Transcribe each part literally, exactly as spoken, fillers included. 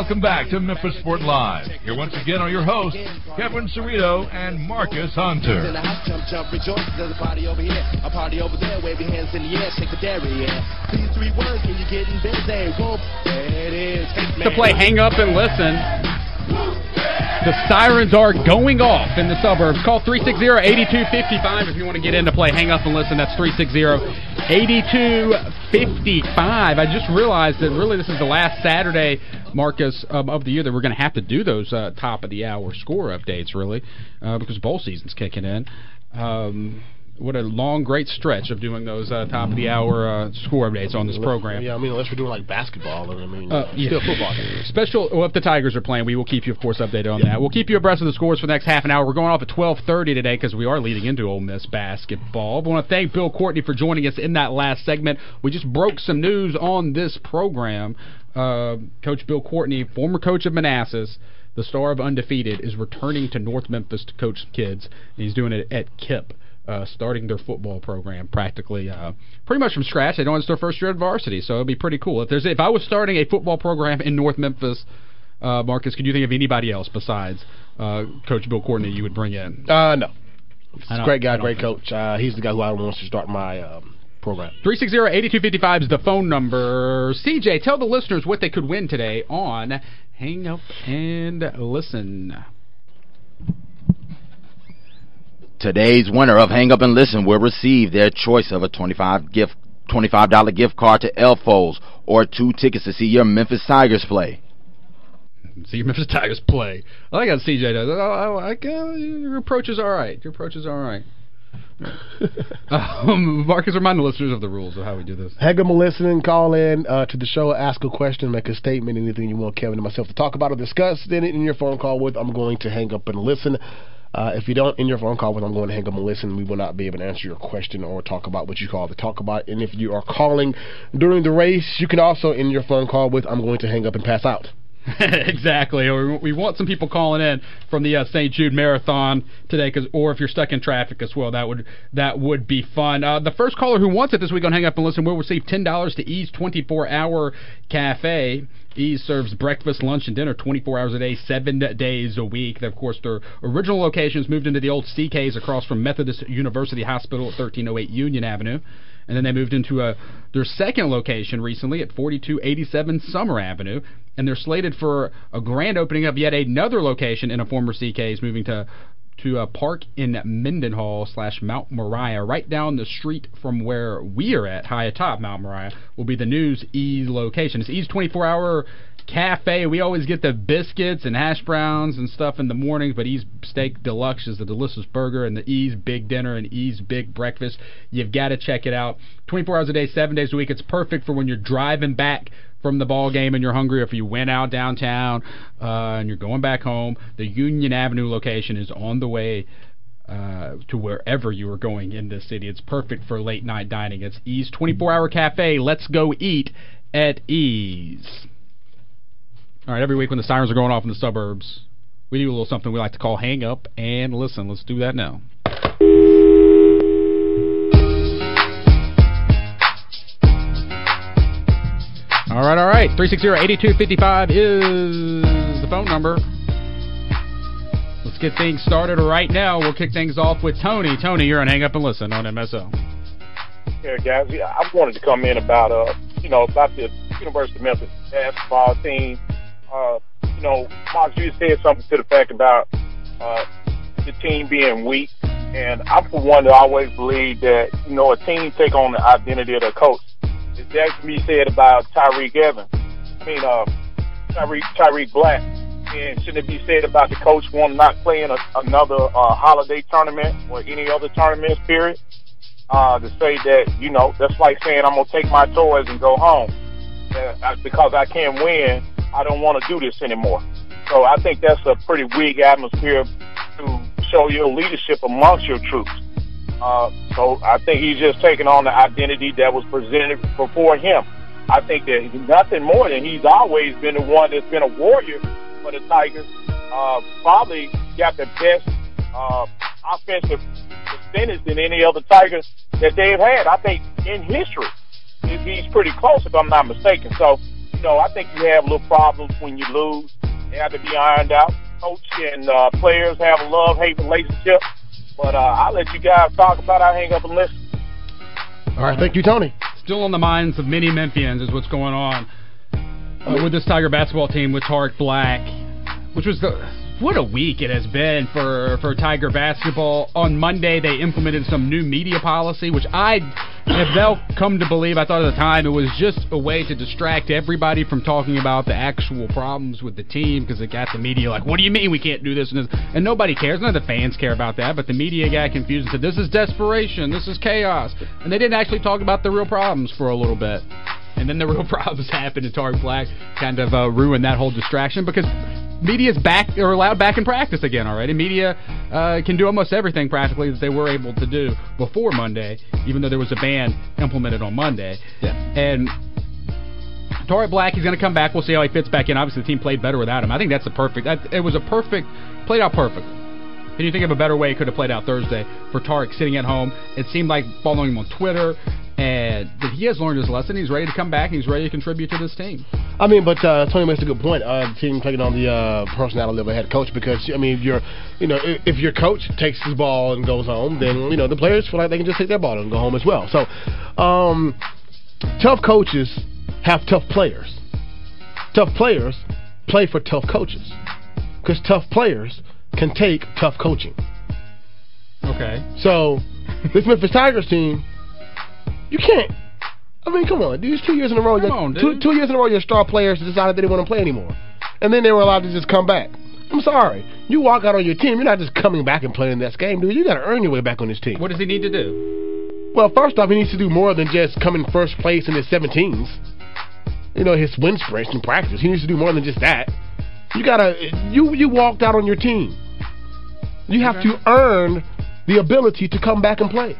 Welcome back to Memphis Sport Live. Here once again are your hosts, Kevin Cerrito and Marcus Hunter. To play hang up and listen. The sirens are going off in the suburbs. Call three six zero, eight two five five if you want to get in to play hang up and listen. That's three six zero, eight two five five. I just realized that really this is the last Saturday, Marcus, um, of the year that we're going to have to do those uh, top-of-the-hour score updates, really, uh, because bowl season's kicking in. Um What a long, great stretch of doing those uh, top-of-the-hour uh, score updates on this program. Yeah, I mean, unless we're doing, like, basketball. I mean, uh, yeah. Still football. Special, well, if the Tigers are playing, we will keep you, of course, updated on yeah. that. We'll keep you abreast of the scores for the next half an hour. We're going off at twelve thirty today because we are leading into Ole Miss basketball. But I want to thank Bill Courtney for joining us in that last segment. We just broke some news on this program. Uh, Coach Bill Courtney, former coach of Manassas, the star of Undefeated, is returning to North Memphis to coach kids. And he's doing it at K I P P. Uh, starting their football program practically uh, pretty much from scratch. They don't it's their first year at varsity, so it'll be pretty cool. If there's if I was starting a football program in North Memphis, uh, Marcus, could you think of anybody else besides uh, Coach Bill Courtney you would bring in? Uh, no. He's a great guy, great coach. Uh, he's the guy who I want to start my um, program. three six zero, eight two five five is the phone number. C J, tell the listeners what they could win today on Hang Up and Listen. Today's winner of Hang Up and Listen will receive their choice of a twenty-five dollars gift, twenty-five dollars gift card to Elfo's or two tickets to see your Memphis Tigers play. See your Memphis Tigers play. I like how C J does. I like uh, your approach is all right. Your approach is all right. um, Marcus, remind the listeners of the rules of how we do this. Hang up and listen and call in uh, to the show, ask a question, make a statement, anything you want Kevin and myself to talk about or discuss. Then in your phone call with, I'm going to hang up and listen. Uh, if you don't end your phone call when I'm going to hang up and listen, we will not be able to answer your question or talk about what you call to talk about. And if you are calling during the race, you can also end your phone call with, I'm going to hang up and pass out. Exactly. Or we want some people calling in from the uh, Saint Jude Marathon today, cause, or if you're stuck in traffic as well, that would that would be fun. Uh, the first caller who wants it this week on Hang Up and Listen will receive ten dollars to E's twenty-four hour Cafe. E's serves breakfast, lunch, and dinner twenty-four hours a day, seven days a week. Of course, their original locations moved into the old C K's across from Methodist University Hospital at thirteen oh eight Union Avenue. And then they moved into a, their second location recently at forty-two eighty-seven Summer Avenue. And they're slated for a grand opening of yet another location in a former C K's, moving to to a park in Mendenhall slash Mount Moriah, right down the street from where we are at, high atop Mount Moriah, will be the news E location. It's E's twenty-four hour Cafe. We always get the biscuits and hash browns and stuff in the mornings, but E's Steak Deluxe is the delicious burger, and the E's Big Dinner and E's Big Breakfast. You've got to check it out. twenty-four hours a day, seven days a week. It's perfect for when you're driving back from the ball game and you're hungry, or if you went out downtown uh, and you're going back home. The Union Avenue location is on the way uh, to wherever you are going in this city. It's perfect for late night dining. It's E's twenty-four hour Cafe. Let's go eat at E's. All right, every week when the sirens are going off in the suburbs, we do a little something we like to call Hang Up and Listen. Let's do that now. All right, all right. three six zero, eight two five five is the phone number. Let's get things started right now. We'll kick things off with Tony. Tony, you're on Hang Up and Listen on M S L. Hey, guys. I wanted to come in about, uh, you know, about the University of Memphis basketball team. Uh, you know, Mark, you said something to the fact about uh, the team being weak. And I, for one, always believe that, you know, a team take on the identity of their coach. That's me said about Tarik Evans. I mean, uh, Tarik Tarik Black. And shouldn't it be said about the coach wanting not playing a, another uh, holiday tournament or any other tournament period? Uh, to say that, you know, that's like saying I'm going to take my toys and go home. Uh, I, because I can't win, I don't want to do this anymore. So I think that's a pretty weak atmosphere to show your leadership amongst your troops. Uh, so I think he's just taking on the identity that was presented before him. I think that he's nothing more than he's always been the one that's been a warrior for the Tigers. Uh, probably got the best uh, offensive percentage than any other Tigers that they've had, I think, in history. He's pretty close, if I'm not mistaken. So you know, I think you have little problems when you lose. They have to be ironed out. Coach and uh, players have a love-hate relationship. But uh, I'll let you guys talk about it. I'll hang up and listen. All right. Thank you, Tony. Still on the minds of many Memphians is what's going on uh, with this Tiger basketball team with Tarik Black, which was the what a week it has been for, for Tiger basketball. On Monday, they implemented some new media policy, which I have now come to believe, I thought at the time, it was just a way to distract everybody from talking about the actual problems with the team, because it got the media like, what do you mean we can't do this? And, this? And nobody cares. None of the fans care about that, but the media got confused and said, this is desperation, this is chaos. And they didn't actually talk about the real problems for a little bit. And then the real problems happened, and Tarik Black kind of uh, ruined that whole distraction, because media's back, or allowed back in practice again already. Media uh, can do almost everything practically that they were able to do before Monday, even though there was a ban implemented on Monday. Yeah. And Tarik Black, he's going to come back. We'll see how he fits back in. Obviously, the team played better without him. I think that's a perfect. It was a perfect, played out perfect. Can you think of a better way it could have played out Thursday for Tarik sitting at home? It seemed like following him on Twitter, and that he has learned his lesson. He's ready to come back, and he's ready to contribute to this team. I mean, but uh, Tony makes a good point. Uh, the team taking on the uh, personality of a head coach, because I mean, if you're, you know, if, if your coach takes his ball and goes home, then you know the players feel like they can just take their ball and go home as well. So, um, tough coaches have tough players. Tough players play for tough coaches, because tough players can take tough coaching. Okay. So, this Memphis Tigers team, you can't. I mean, come on. These two years in a row, come on, dude. Two, two years in a row, your star players decided they didn't want to play anymore, and then they were allowed to just come back. I'm sorry. You walk out on your team, you're not just coming back and playing this game, dude. You got to earn your way back on this team. What does he need to do? Well, first off, he needs to do more than just come in first place in his seventeens. You know, his win sprints in practice. He needs to do more than just that. You gotta. You you walked out on your team. You have to earn the ability to come back and play.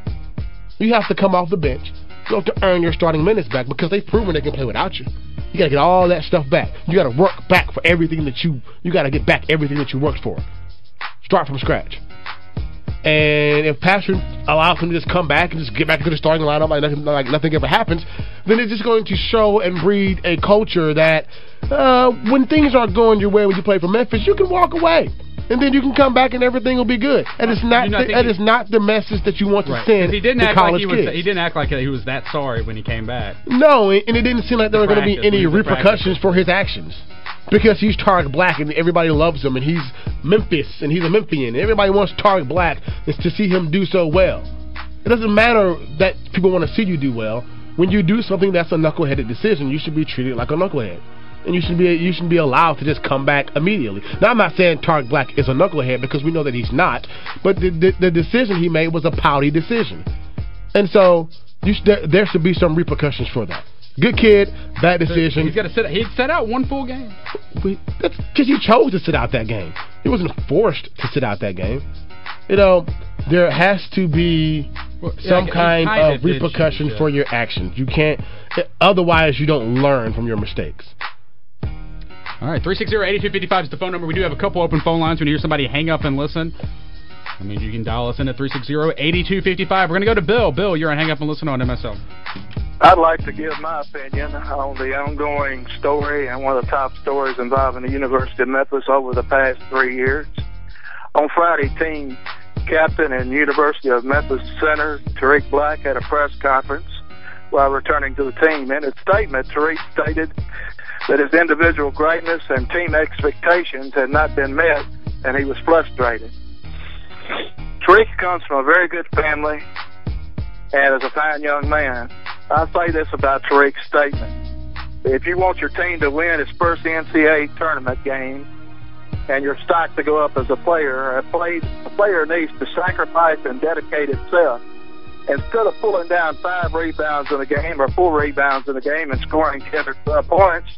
You have to come off the bench. You have to earn your starting minutes back, because they've proven they can play without you. You got to get all that stuff back. You got to work back for everything that you... You got to get back everything that you worked for. Start from scratch. And if Pastor allows him to just come back and just get back into the starting lineup like nothing, like nothing ever happens, then it's just going to show and breed a culture that uh, when things aren't going your way when you play for Memphis, you can walk away. And then you can come back and everything will be good. And it's not, not the, and it's not the message that you want to right. send he didn't to act college like he kids. Was, he didn't act like he was that sorry when he came back. No, and it didn't seem like there the were going to be any repercussions for his actions. Because he's Tarik Black and everybody loves him, and he's Memphis and he's a Memphian. And everybody wants Tarik Black to see him do so well. It doesn't matter that people want to see you do well. When you do something that's a knuckleheaded decision, you should be treated like a knucklehead. And you should be you should be allowed to just come back immediately. Now, I'm not saying Tarik Black is a knucklehead, because we know that he's not. But the the, the decision he made was a pouty decision, and so you sh- there, there should be some repercussions for that. Good kid, bad decision. He's got to sit. He sat out one full game. That's because he chose to sit out that game. He wasn't forced to sit out that game. You know, there has to be well, some yeah, kind, kind of, of repercussion you, yeah. for your actions. You can't. Otherwise, you don't learn from your mistakes. All right, three six zero, eight two five five is the phone number. We do have a couple open phone lines. When you hear somebody hang up and listen, I mean, you can dial us in at three six zero, eight two five five. We're going to go to Bill. Bill, you're on Hang Up and Listen on M S L. I'd like to give my opinion on the ongoing story and one of the top stories involving the University of Memphis over the past three years. On Friday, team captain and University of Memphis center Tarik Black had a press conference while returning to the team. In his statement, Tarik stated that his individual greatness and team expectations had not been met, and he was frustrated. Tarik comes from a very good family and is a fine young man. I say this about Tarik's statement. If you want your team to win its first N C double A tournament game and your stock to go up as a player, a, play, a player needs to sacrifice and dedicate itself. Instead of pulling down five rebounds in a game or four rebounds in a game and scoring ten or twelve points,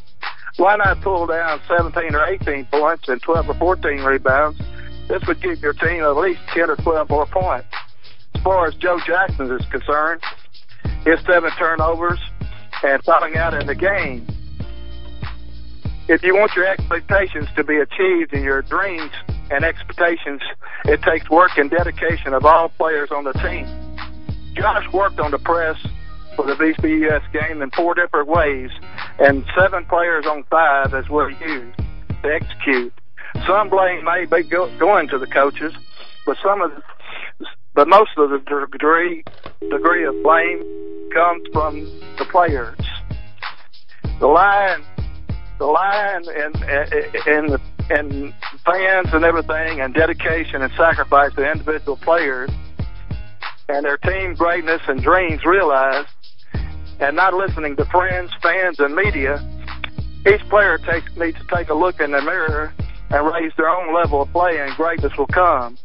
why not pull down seventeen or eighteen points and twelve or fourteen rebounds? This would give your team at least ten or twelve more points. As far as Joe Jackson is concerned, his seven turnovers and fouling out in the game. If you want your expectations to be achieved and your dreams and expectations, it takes work and dedication of all players on the team. Josh worked on the press for the B C S game in four different ways, and seven players on five is what he used to execute. Some blame may be go- going to the coaches, but some of the, but most of the degree degree of blame comes from the players. The line, the line, and and the and fans and everything, and dedication and sacrifice to individual players and their team greatness and dreams realized, and not listening to friends, fans, and media. Each player takes, needs to take a look in the mirror and raise their own level of play, and greatness will come.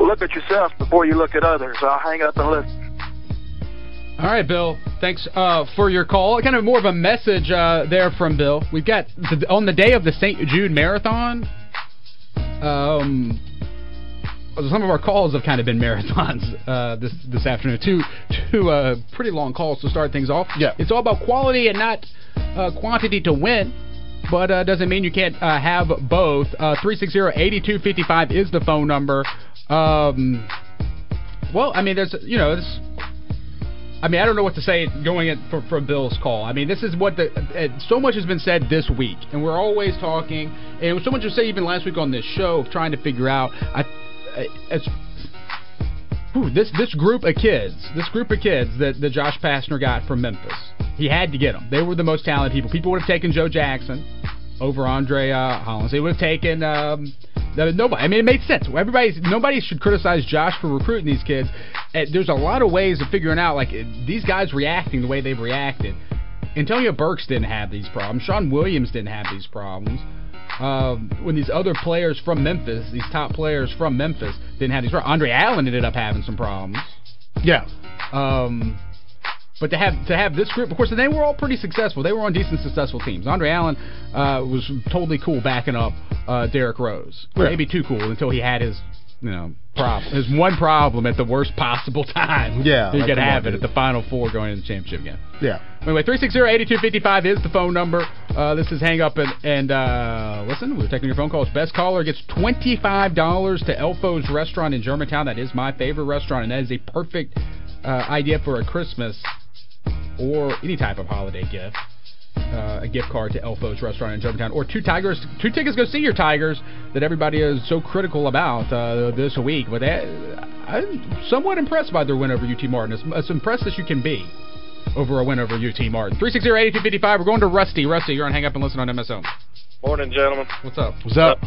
Look at yourself before you look at others. I'll hang up and listen. All right, Bill. Thanks uh, for your call. Kind of more of a message uh, there from Bill. We've got, the, on the day of the Saint Jude Marathon, um, some of our calls have kind of been marathons uh, this this afternoon. Two, two uh, pretty long calls to start things off. Yeah. It's all about quality and not uh, quantity to win, but uh, doesn't mean you can't uh, have both. Uh, three six zero, eight two five five is the phone number. Um, well, I mean, there's, you know, there's... I mean, I don't know what to say going in for, for Bill's call. I mean, this is what the uh, so much has been said this week, and we're always talking. And so much was said even last week on this show of trying to figure out I, I, it's, whew, this this group of kids, this group of kids that, that Josh Pastner got from Memphis. He had to get them. They were the most talented people. People would have taken Joe Jackson over Andre uh, Hollins. They would have taken. Um, Nobody. I mean, it made sense. Everybody's, nobody should criticize Josh for recruiting these kids. And there's a lot of ways of figuring out, like, these guys reacting the way they've reacted. Antonio Burks didn't have these problems. Sean Williams didn't have these problems. Um, when these other players from Memphis, these top players from Memphis, didn't have these problems. Andre Allen ended up having some problems. Yeah. Um... But to have to have this group, of course, and they were all pretty successful. They were on decent, successful teams. Andre Allen uh, was totally cool backing up uh, Derrick Rose. Yeah. Maybe too cool until he had his, you know, problem, his one problem at the worst possible time. Yeah, he could have it at the Final Four going into the championship game. Yeah. Anyway, three six zero eighty two fifty five is the phone number. Uh, this is Hang Up and and uh, listen. We're taking your phone calls. Best caller gets twenty five dollars to Elfo's restaurant in Germantown. That is my favorite restaurant, and that is a perfect uh, idea for a Christmas or any type of holiday gift. Uh, a gift card to Elfo's restaurant in Germantown, or two Tigers, two tickets to go see your Tigers that everybody is so critical about uh, this week. But that, I'm somewhat impressed by their win over U T Martin. As, as impressed as you can be over a win over U T Martin. three six zero, eight two five five. We're going to Rusty. Rusty, you're on Hang Up and Listen on M S L. Morning, gentlemen. What's up? What's up? Uh,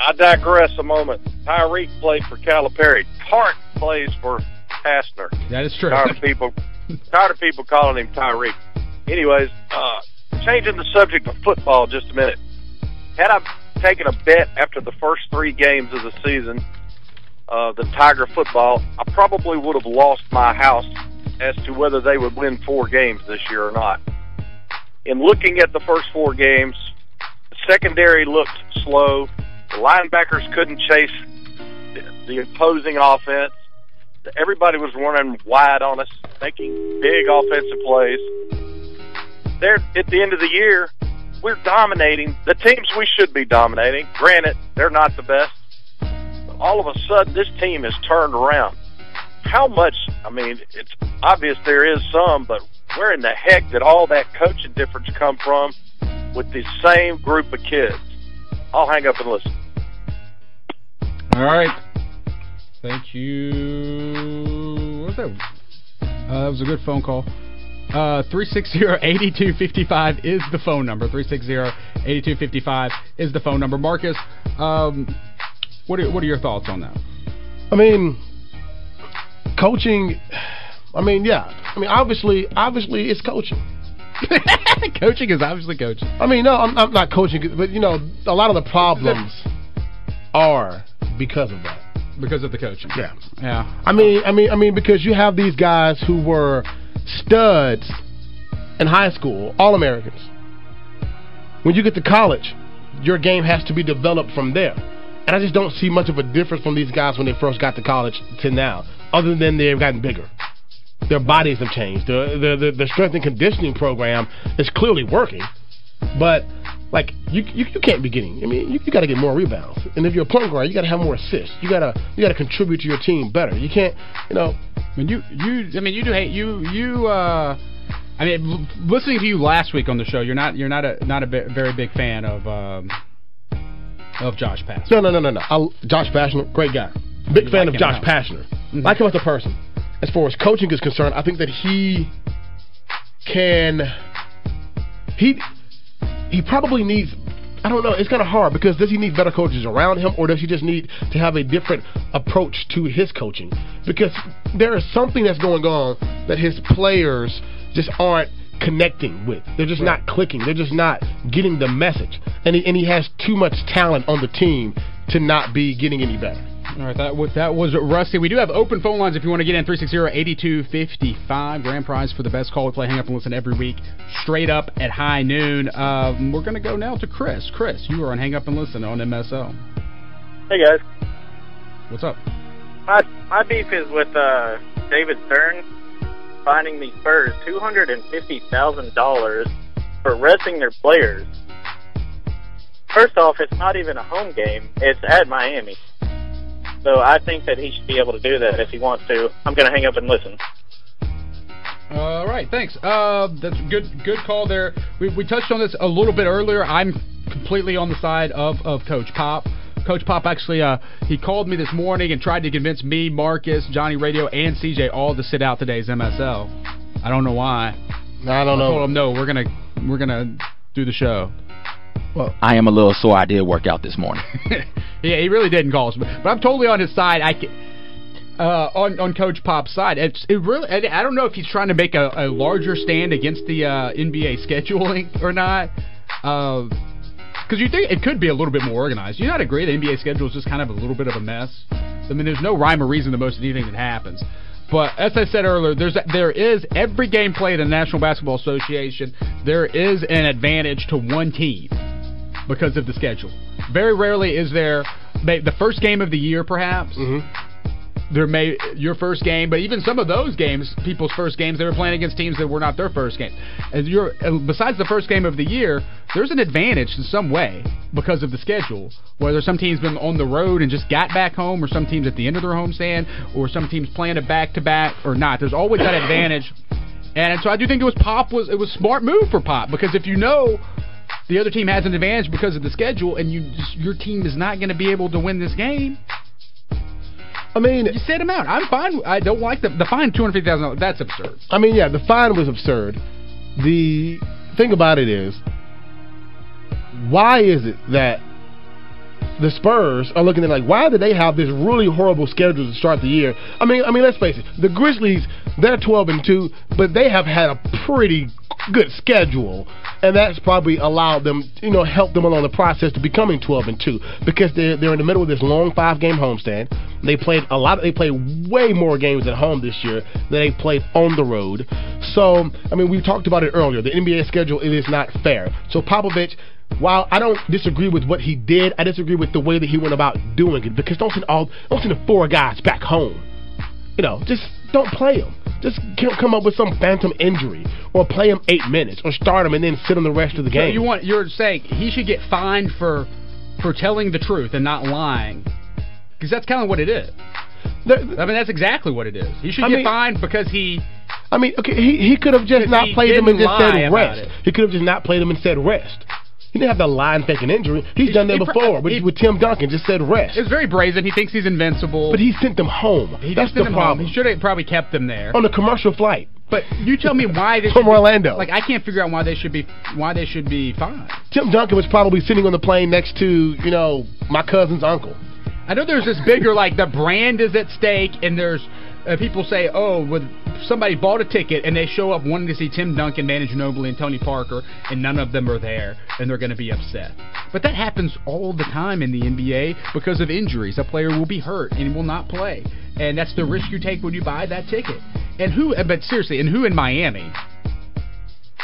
I digress a moment. Tarik played for Calipari. Tarik plays for Pastner. That is true. Tired of people. Tired of people calling him Tarik. Anyways, uh, changing the subject to football just a minute. Had I taken a bet after the first three games of the season, uh, the Tiger football, I probably would have lost my house as to whether they would win four games this year or not. In looking at the first four games, the secondary looked slow. The linebackers couldn't chase the opposing offense. Everybody was running wide on us, making big offensive plays. There, at the end of the year, we're dominating the teams we should be dominating. Granted, they're not the best. But all of a sudden, this team has turned around. How much, I mean, it's obvious there is some, but where in the heck did all that coaching difference come from with the same group of kids? I'll hang up and listen. All right. Thank you. What was that? Uh, that was a good phone call. Uh, three six zero, eight two five five is the phone number. three six zero, eight two five five is the phone number. Marcus, um, what are, what are your thoughts on that? I mean, coaching, I mean, yeah. I mean, obviously, obviously it's coaching. Coaching is obviously coaching. I mean, no, I'm, I'm not coaching, but, you know, a lot of the problems are because of that. Because of the coaching. Yeah. Yeah. I mean, I mean, I mean, because you have these guys who were studs in high school, All-Americans. When you get to college, your game has to be developed from there. And I just don't see much of a difference from these guys when they first got to college to now, other than they've gotten bigger. Their bodies have changed. The, the, the, the strength and conditioning program is clearly working. But Like, you, you you can't be getting. I mean, you, you got to get more rebounds. And if you're a point guard, you got to have more assists. You gotta you gotta contribute to your team better. You can't, you know. I mean, you you I mean you do hate you you. Uh, I mean, listening to you last week on the show, you're not you're not a not a b- very big fan of um, of Josh Pastner. No no no no no. I'll, Josh Pastner, great guy. Big you fan like of Josh Pastner. Mm-hmm. Like him as a person. As far as coaching is concerned, I think that he can. He. He probably needs, I don't know, it's kind of hard because does he need better coaches around him or does he just need to have a different approach to his coaching? Because there is something that's going on that his players just aren't connecting with. They're just right. not clicking. They're just not getting the message. And he, and he has too much talent on the team to not be getting any better. All right, that was, that was Rusty. We do have open phone lines if you want to get in, three six zero, eight two five five. Grand prize for the best call. We play Hang Up and Listen every week, straight up at high noon. Uh, we're going to go now to Chris. Chris, you are on Hang Up and Listen on M S L. Hey, guys. What's up? My, my beef is with uh, David Stern finding the Spurs two hundred fifty thousand dollars for resting their players. First off, it's not even a home game. It's at Miami. So I think that he should be able to do that if he wants to. I'm going to hang up and listen. All right, thanks. Uh, that's a good, good call there. We, we touched on this a little bit earlier. I'm completely on the side of, of Coach Pop. Coach Pop actually, uh, he called me this morning and tried to convince me, Marcus, Johnny Radio, and C J all to sit out today's M S L. I don't know why. I don't know. I told him, no, we're going to we're gonna do the show. Well, I am a little sore. I did work out this morning. Yeah, he really didn't call us, but, but I'm totally on his side. I can, uh, on on Coach Pop's side. It's it really. I don't know if he's trying to make a, a larger stand against the uh, N B A scheduling or not, because uh, you think it could be a little bit more organized. You not agree? The N B A schedule is just kind of a little bit of a mess. I mean, there's no rhyme or reason to most of anything that happens. But as I said earlier, there's there is every game played in the National Basketball Association. There is an advantage to one team. Because of the schedule. Very rarely is there the first game of the year, perhaps. Mm-hmm. There may your first game, but even some of those games, people's first games, they were playing against teams that were not their first game. And you're, besides the first game of the year, there's an advantage in some way because of the schedule. Whether some teams been on the road and just got back home, or some teams at the end of their homestand, or some teams playing a back-to-back or not. There's always that advantage. And so I do think it was Pop was it was a smart move for Pop because if you know. The other team has an advantage because of the schedule, and you just, your team is not going to be able to win this game. I mean, you set them out. I'm fine. I don't like the the fine two hundred fifty thousand dollars. That's absurd. I mean, yeah, the fine was absurd. The thing about it is, why is it that the Spurs are looking at like, why do they have this really horrible schedule to start the year? I mean, I mean, let's face it. The Grizzlies, they're twelve and two, but they have had a pretty good schedule, and that's probably allowed them, you know, helped them along the process to becoming twelve and two because they're they're in the middle of this long five-game homestand. They played a lot. Of, they played way more games at home this year than they played on the road. So, I mean, we talked about it earlier. The N B A schedule, it is not fair. So, Popovich. While I don't disagree with what he did, I disagree with the way that he went about doing it. Because don't send all, don't send the four guys back home. You know, just don't play them. Just can't come up with some phantom injury, or play them eight minutes, or start them and then sit them the rest of the game. So you want, you're saying he should get fined for for telling the truth and not lying, because that's kind of what it is. There, I mean, that's exactly what it is. He should I get mean, fined because he. I mean, okay, he he could have just not played them and just said rest. It. He could have just not played them and said rest. He didn't have to lie and fake an injury. He's he, done that he, before he, with Tim Duncan. Just said rest. It's very brazen. He thinks he's invincible. But he sent them home. He That's the problem. Home. He should have probably kept them there on a commercial flight. But you tell me why they from be, Orlando. Like I can't figure out why they should be why they should be fined. Tim Duncan was probably sitting on the plane next to you know my cousin's uncle. I know there's this bigger like the brand is at stake and there's. Uh, people say, oh, with somebody bought a ticket and they show up wanting to see Tim Duncan, Manu Ginobili, and Tony Parker, and none of them are there, and they're going to be upset. But that happens all the time in the N B A because of injuries. A player will be hurt and will not play, and that's the risk you take when you buy that ticket. And who? But seriously, and who in Miami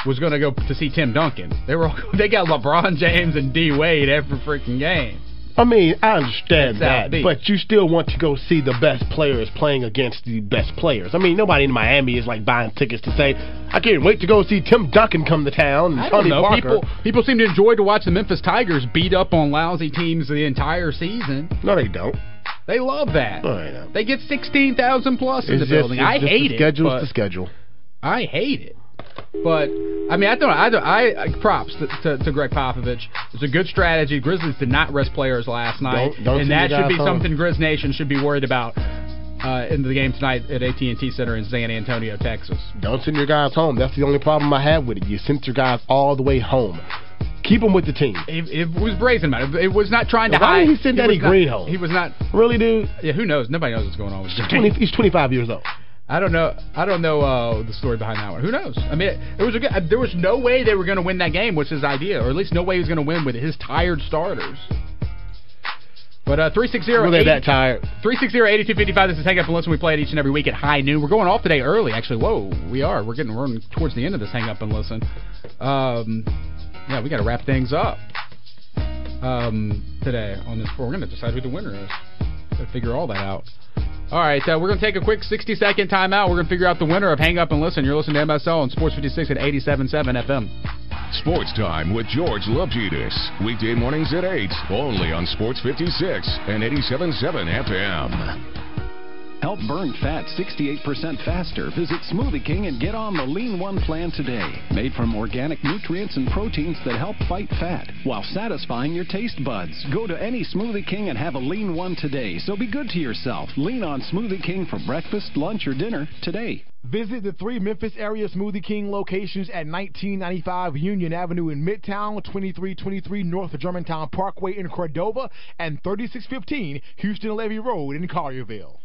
was going to go to see Tim Duncan? They were all, they got LeBron James and D Wade every freaking game. I mean, I understand that, but you still want to go see the best players playing against the best players. I mean, nobody in Miami is like buying tickets to say, I can't wait to go see Tim Duncan come to town. And I Tony don't know. Parker. People, people seem to enjoy to watch the Memphis Tigers beat up on lousy teams the entire season. No, they don't. They love that. No, they, they get sixteen thousand plus in the building. I hate it. Schedule's the schedule. I hate it. But, I mean, I don't I, don't, I props to, to, to Greg Popovich. It's a good strategy. Grizzlies did not rest players last night. Don't, don't and that should be home. something Grizz Nation should be worried about uh, in the game tonight at A T and T Center in San Antonio, Texas. Don't send your guys home. That's the only problem I have with it. You sent your guys all the way home. Keep him with the team. It, it was brazen about it. It was not trying now, to why hide. Why did he send Danny Green home? He was not. Really, dude? Yeah, who knows? Nobody knows what's going on with him. He's, twenty, he's twenty-five years old. I don't know. I don't know uh, the story behind that one. Who knows? I mean, it, it was a good, there was no way they were going to win that game, which is his idea, or at least no way he was going to win with his tired starters. But uh, three six zero. Were they that tired? three six zero, eight two five five. This is Hang Up and Listen. We play it each and every week at high noon. We're going off today early, actually. Whoa, we are. We're getting we're towards the end of this Hang Up and Listen. Um, yeah, we got to wrap things up um, today on this four. We're going to decide who the winner is. Got to figure all that out. All right, uh, we're going to take a quick sixty-second timeout. We're going to figure out the winner of Hang Up and Listen. You're listening to M S L on Sports fifty-six at eighty-seven point seven F M. Sports Time with George Lovejutis. Weekday mornings at eight, only on Sports fifty-six and eighty-seven point seven F M. Help burn fat sixty-eight percent faster. Visit Smoothie King and get on the Lean One plan today. Made from organic nutrients and proteins that help fight fat while satisfying your taste buds. Go to any Smoothie King and have a Lean One today. So be good to yourself. Lean on Smoothie King for breakfast, lunch, or dinner today. Visit the three Memphis area Smoothie King locations at nineteen ninety-five Union Avenue in Midtown, twenty-three twenty-three North Germantown Parkway in Cordova, and thirty-six fifteen Houston Levy Road in Collierville.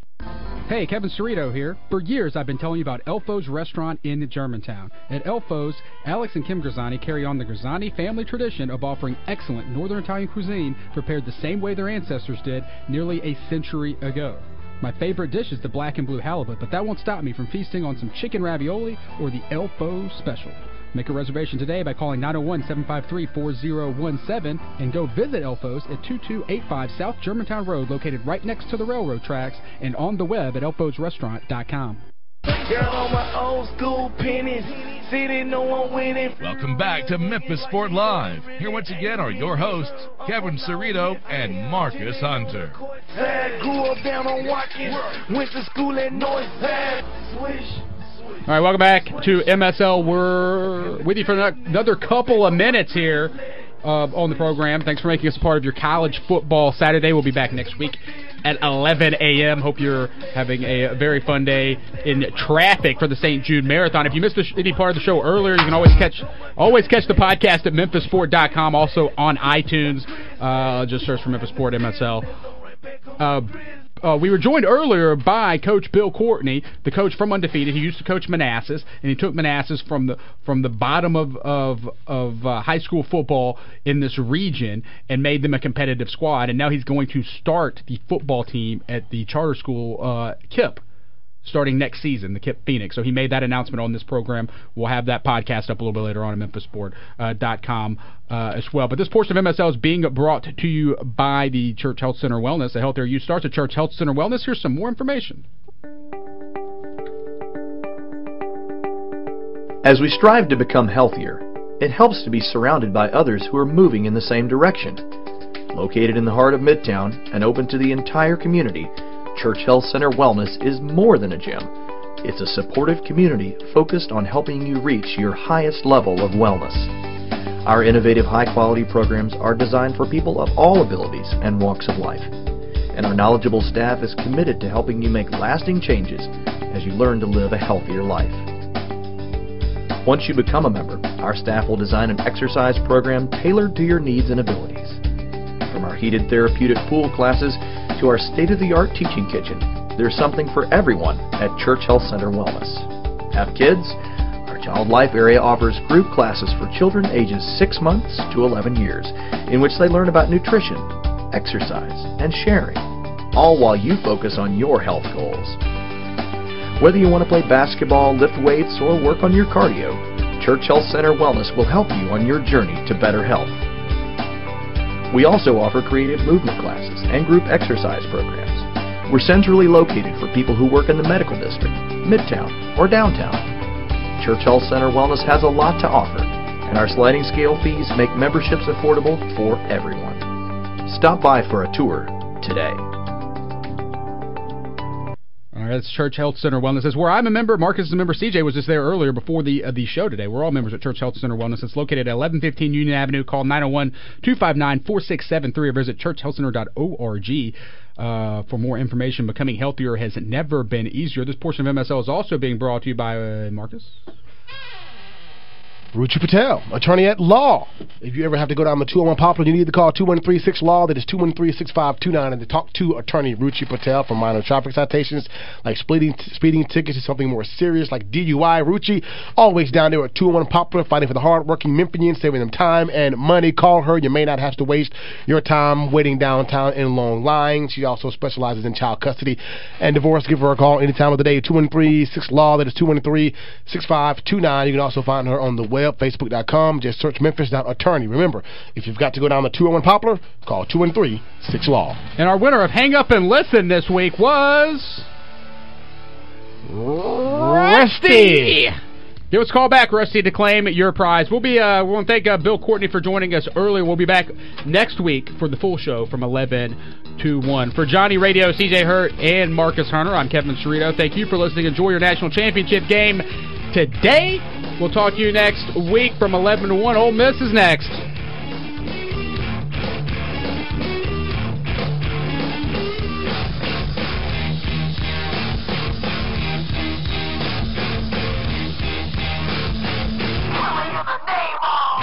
Hey, Kevin Cerrito here. For years, I've been telling you about Elfo's restaurant in Germantown. At Elfo's, Alex and Kim Grisani carry on the Grisani family tradition of offering excellent Northern Italian cuisine prepared the same way their ancestors did nearly a century ago. My favorite dish is the black and blue halibut, but that won't stop me from feasting on some chicken ravioli or the Elfo's special. Make a reservation today by calling nine oh one, seven five three, four oh one seven and go visit Elfo's at twenty-two eighty-five South Germantown Road, located right next to the railroad tracks, and on the web at elfos restaurant dot com. They're on my old school pennies. City, no one winning. Welcome back to Memphis Sport Live. Here once again are your hosts, Kevin Cerrito and Marcus Hunter. I grew up down on Watkins, went to school at Northside. All right, welcome back to M S L. We're with you for another couple of minutes here uh, on the program. Thanks for making us a part of your college football Saturday. We'll be back next week at eleven a m Hope you're having a very fun day in traffic for the Saint Jude Marathon. If you missed any part of the show earlier, you can always catch always catch the podcast at memphis sport dot com, also on iTunes. Uh, just search for Memphis Sport M S L. Uh, Uh, we were joined earlier by Coach Bill Courtney, the coach from Undefeated. He used to coach Manassas, and he took Manassas from the from the bottom of of, of uh, high school football in this region and made them a competitive squad. And now he's going to start the football team at the charter school uh, KIPP, starting next season, the KIPP Phoenix. So he made that announcement on this program. We'll have that podcast up a little bit later on at memphis sport dot com uh, uh, as well. But this portion of M S L is being brought to you by the Church Health Center Wellness. The Health Air You starts at Church Health Center Wellness. Here's some more information. As we strive to become healthier, it helps to be surrounded by others who are moving in the same direction. Located in the heart of Midtown and open to the entire community, Church Health Center Wellness is more than a gym. It's a supportive community focused on helping you reach your highest level of wellness. Our innovative high-quality programs are designed for people of all abilities and walks of life. And our knowledgeable staff is committed to helping you make lasting changes as you learn to live a healthier life. Once you become a member, our staff will design an exercise program tailored to your needs and abilities. From our heated therapeutic pool classes to our state-of-the-art teaching kitchen, there's something for everyone at Church Health Center Wellness. Have kids? Our Child Life area offers group classes for children ages six months to eleven years, in which they learn about nutrition, exercise, and sharing, all while you focus on your health goals. Whether you want to play basketball, lift weights, or work on your cardio, Church Health Center Wellness will help you on your journey to better health. We also offer creative movement classes and group exercise programs. We're centrally located for people who work in the medical district, midtown, or downtown. Church Health Center Wellness has a lot to offer, and our sliding scale fees make memberships affordable for everyone. Stop by for a tour today. All right, that's Church Health Center Wellness. That's where I'm a member. Marcus is a member. C J was just there earlier before the uh, the show today. We're all members at Church Health Center Wellness. It's located at eleven fifteen Union Avenue. Call nine oh one, two five nine, four six seven three or visit church health center dot org. Uh, for more information, becoming healthier has never been easier. This portion of M S L is also being brought to you by uh, Marcus. Ruchi Patel, attorney at law. If you ever have to go down to two oh one Poplar, you need to call two one three six L A W. That is two one three, six five two nine. And to talk to attorney Ruchi Patel for minor traffic citations like speeding, speeding tickets or something more serious like D U I. Ruchi, always down there at two oh one Poplar, fighting for the hardworking Memphians, saving them time and money. Call her. You may not have to waste your time waiting downtown in long lines. She also specializes in child custody and divorce. Give her a call any time of the day, two one three six L A W. That is two one three, six five two nine. You can also find her on the web. facebook dot com. Just search memphis dot attorney. Remember, if you've got to go down to two oh one Poplar, call two one three, six L A W. And our winner of Hang Up and Listen this week was... Rusty! Rusty. Give us a call back, Rusty, to claim your prize. We'll be, uh, we want to thank uh, Bill Courtney for joining us earlier. We'll be back next week for the full show from eleven to one. For Johnny Radio, C J Hurt, and Marcus Hunter, I'm Kevin Cerrito. Thank you for listening. Enjoy your national championship game today. We'll talk to you next week from eleven to one. Ole Miss is next.